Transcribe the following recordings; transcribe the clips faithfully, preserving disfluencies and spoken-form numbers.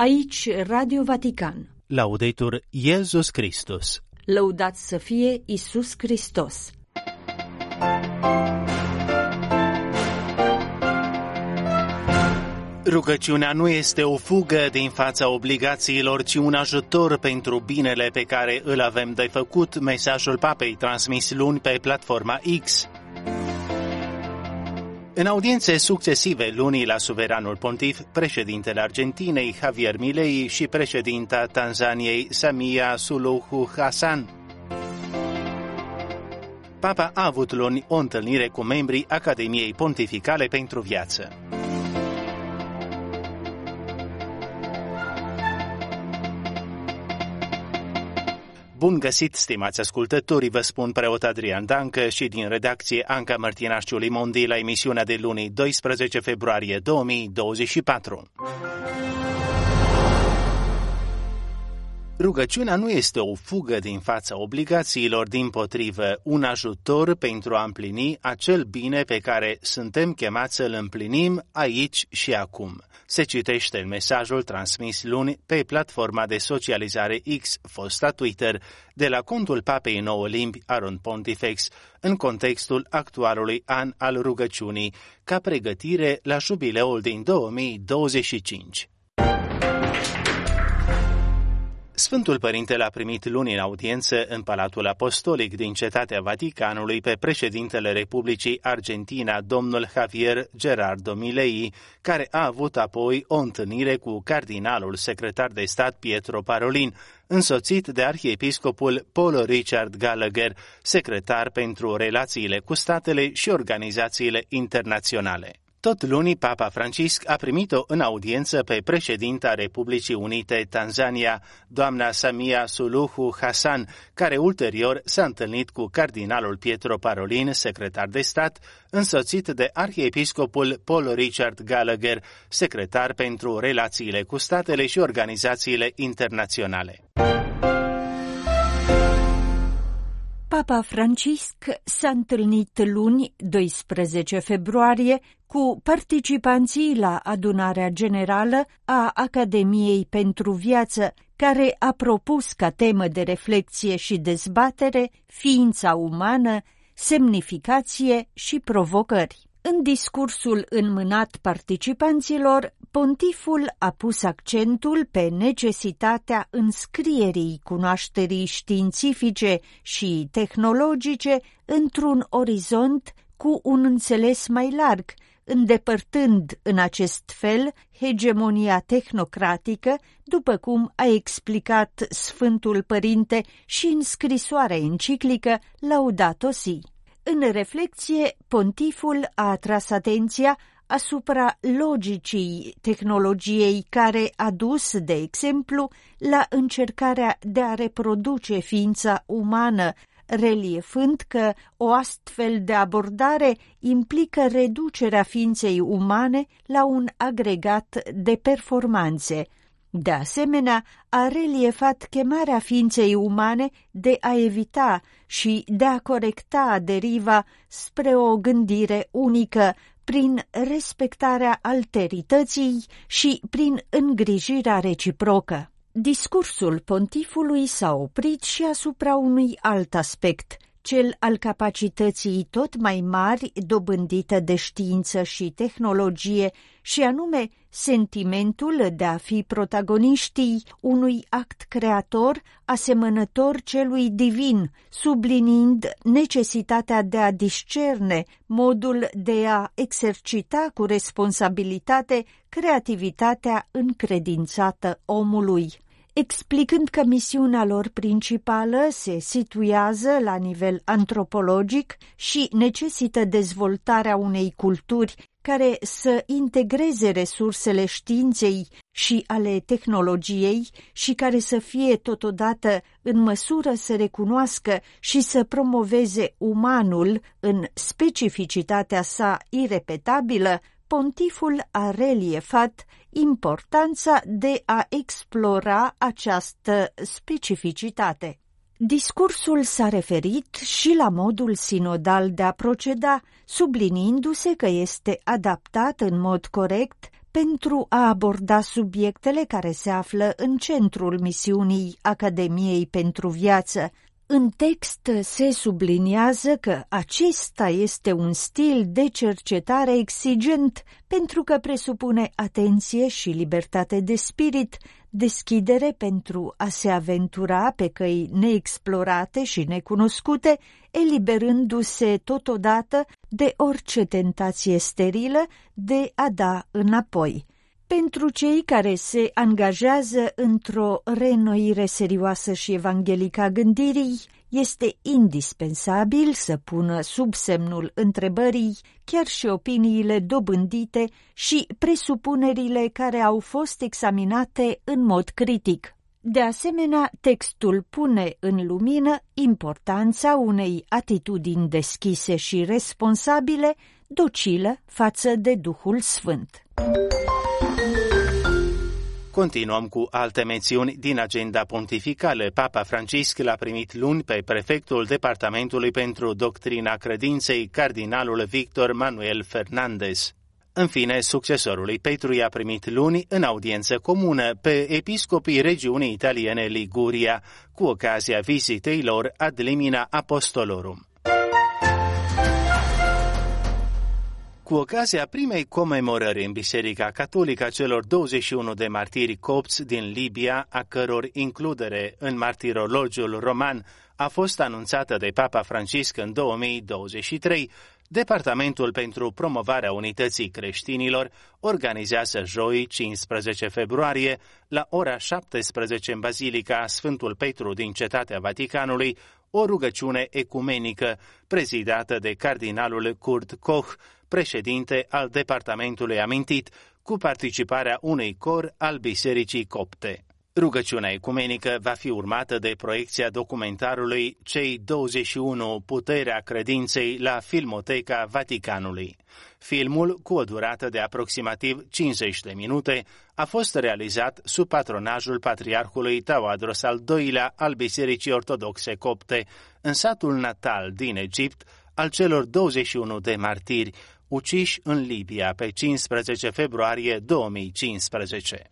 Aici, Radio Vatican. Laudetur Iesus Christus. Lăudat să fie Iisus Hristos. Rugăciunea nu este o fugă din fața obligațiilor, ci un ajutor pentru binele pe care îl avem de făcut, mesajul Papei transmis luni pe platforma X. În audiențe succesive lunii la suveranul pontif, președintele Argentinei, Javier Milei, și președinta Tanzaniei, Samia Suluhu Hassan. Papa a avut luni o întâlnire cu membrii Academiei Pontificale pentru Viață. Bun găsit, stimați ascultători, vă spun preot Adrian Dancă și din redacție Anca Martinașciu-Limondi la emisiunea de luni doisprezece februarie două mii douăzeci și patru. Rugăciunea nu este o fugă din fața obligațiilor, dimpotrivă, un ajutor pentru a împlini acel bine pe care suntem chemați să-l împlinim aici și acum. Se citește în mesajul transmis luni pe platforma de socializare X, fosta Twitter, de la contul Papei Nouă Limbi, Aron Pontifex, în contextul actualului an al rugăciunii, ca pregătire la jubileul din două mii douăzeci și cinci. Sfântul Părinte l-a primit luni în audiență în Palatul Apostolic din Cetatea Vaticanului pe președintele Republicii Argentina, domnul Javier Gerardo Milei, care a avut apoi o întâlnire cu cardinalul secretar de stat Pietro Parolin, însoțit de arhiepiscopul Paul Richard Gallagher, secretar pentru relațiile cu statele și organizațiile internaționale. Tot luni, Papa Francisc a primit-o în audiență pe președinta Republicii Unite Tanzania, doamna Samia Suluhu Hassan, care ulterior s-a întâlnit cu cardinalul Pietro Parolin, secretar de stat, însoțit de arhiepiscopul Paul Richard Gallagher, secretar pentru relațiile cu statele și organizațiile internaționale. Papa Francisc s-a întâlnit luni, doisprezece februarie, cu participanții la adunarea generală a Academiei pentru Viață, care a propus ca temă de reflexie și dezbatere ființa umană, semnificație și provocări. În discursul înmânat participanților, pontiful a pus accentul pe necesitatea înscrierii cunoașterii științifice și tehnologice într-un orizont cu un înțeles mai larg, îndepărtând în acest fel hegemonia tehnocratică, după cum a explicat Sfântul Părinte și în scrisoarea enciclică Laudato Si. În reflecție, pontiful a atras atenția asupra logicii tehnologiei care a dus, de exemplu, la încercarea de a reproduce ființa umană, reliefând că o astfel de abordare implică reducerea ființei umane la un agregat de performanțe. De asemenea, a reliefat chemarea ființei umane de a evita și de a corecta deriva spre o gândire unică, prin respectarea alterității și prin îngrijirea reciprocă. Discursul pontifului s-a oprit și asupra unui alt aspect, cel al capacității tot mai mari dobândită de știință și tehnologie, și anume sentimentul de a fi protagoniștii unui act creator asemănător celui divin, subliniind necesitatea de a discerne modul de a exercita cu responsabilitate creativitatea încredințată omului. Explicând că misiunea lor principală se situează la nivel antropologic și necesită dezvoltarea unei culturi care să integreze resursele științei și ale tehnologiei și care să fie totodată în măsură să recunoască și să promoveze umanul în specificitatea sa irepetabilă, pontiful a reliefat importanța de a explora această specificitate. Discursul s-a referit și la modul sinodal de a proceda, subliniindu-se că este adaptat în mod corect pentru a aborda subiectele care se află în centrul misiunii Academiei pentru Viață. În text se subliniază că acesta este un stil de cercetare exigent pentru că presupune atenție și libertate de spirit, deschidere pentru a se aventura pe căi neexplorate și necunoscute, eliberându-se totodată de orice tentație sterilă de a da înapoi. Pentru cei care se angajează într-o reînnoire serioasă și evanghelică a gândirii, este indispensabil să pună sub semnul întrebării chiar și opiniile dobândite și presupunerile care au fost examinate în mod critic. De asemenea, textul pune în lumină importanța unei atitudini deschise și responsabile, docilă față de Duhul Sfânt. Continuăm cu alte mențiuni din agenda pontificală. Papa Francisc l-a primit luni pe prefectul Departamentului pentru Doctrina Credinței, cardinalul Victor Manuel Fernandez. În fine, succesorului Petru i-a primit luni, în audiență comună, pe episcopii regiunii italiene Liguria, cu ocazia vizitei lor ad limina apostolorum. Cu ocazia primei comemorări în Biserica Catolică a celor douăzeci și unu de martiri copți din Libia, a căror includere în martirologiul roman a fost anunțată de Papa Francisc în două mii douăzeci și trei, Departamentul pentru promovarea unității creștinilor organizează joi cincisprezece februarie la ora șaptesprezece în Bazilica Sfântul Petru din Cetatea Vaticanului o rugăciune ecumenică prezidată de cardinalul Kurt Koch, președinte al departamentului amintit, cu participarea unui cor al Bisericii Copte. Rugăciunea ecumenică va fi urmată de proiecția documentarului Cei douăzeci și unu, Puterea Credinței la Filmoteca Vaticanului. Filmul, cu o durată de aproximativ cincizeci de minute, a fost realizat sub patronajul patriarhului Tawadros al doilea al Bisericii Ortodoxe Copte, în satul natal din Egipt al celor douăzeci și unu de martiri, uciși în Libia pe cincisprezece februarie două mii cincisprezece.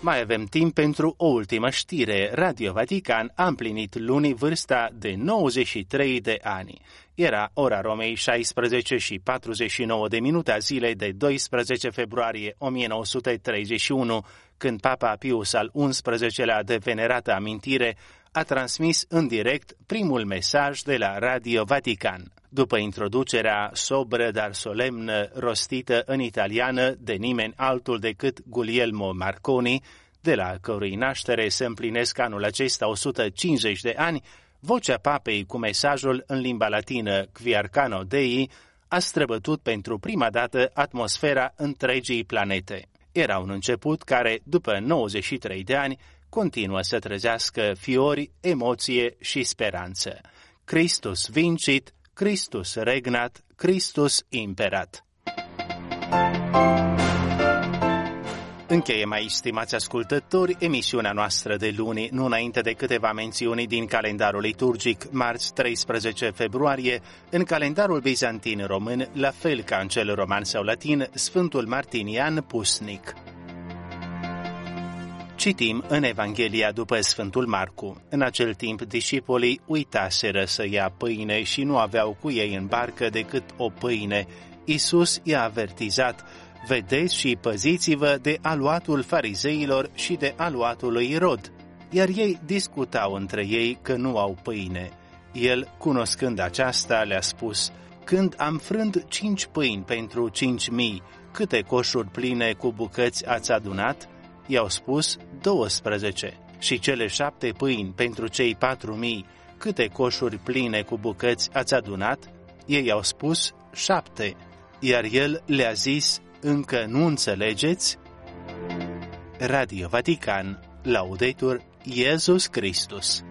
Mai avem timp pentru o ultimă știre. Radio Vatican a împlinit luni vârsta de nouăzeci și trei de ani. Era ora Romei șaisprezece și patruzeci și nouă de minute a zilei de doisprezece februarie o mie nouă sute treizeci și unu, când Papa Pius al unsprezecelea-lea, de venerată amintire, a transmis în direct primul mesaj de la Radio Vatican. După introducerea sobră, dar solemnă, rostită în italiană de nimeni altul decât Guglielmo Marconi, de la cărui naștere se împlinesc anul acesta o sută cincizeci de ani, vocea papei cu mesajul în limba latină Quiercano Dei a străbătut pentru prima dată atmosfera întregii planete. Era un început care, după nouăzeci și trei de ani, continuă să trezească fiori, emoție și speranță. Christus vincit, Christus regnat, Christus imperat. Încheiem aici, stimați ascultători, emisiunea noastră de luni, nu înainte de câteva mențiuni din calendarul liturgic. Marți treisprezece februarie, în calendarul bizantin român, la fel ca în cel roman sau latin, Sfântul Martinian Pusnic. Citim în Evanghelia după Sfântul Marcu. În acel timp, discipolii uitaseră să ia pâine și nu aveau cu ei în barcă decât o pâine. Iisus i-a avertizat: vedeți și păziți-vă de aluatul farizeilor și de aluatul lui Irod. Iar ei discutau între ei că nu au pâine. El, cunoscând aceasta, le-a spus: când am frânt cinci pâini pentru cinci mii, câte coșuri pline cu bucăți ați adunat? I-au spus: douăsprezece. Și cele șapte pâini pentru cei patru mii, câte coșuri pline cu bucăți ați adunat? Ei au spus: șapte. Iar el le-a zis: încă nu înțelegeți? Radio Vatican, Laudetur Iesus Christus.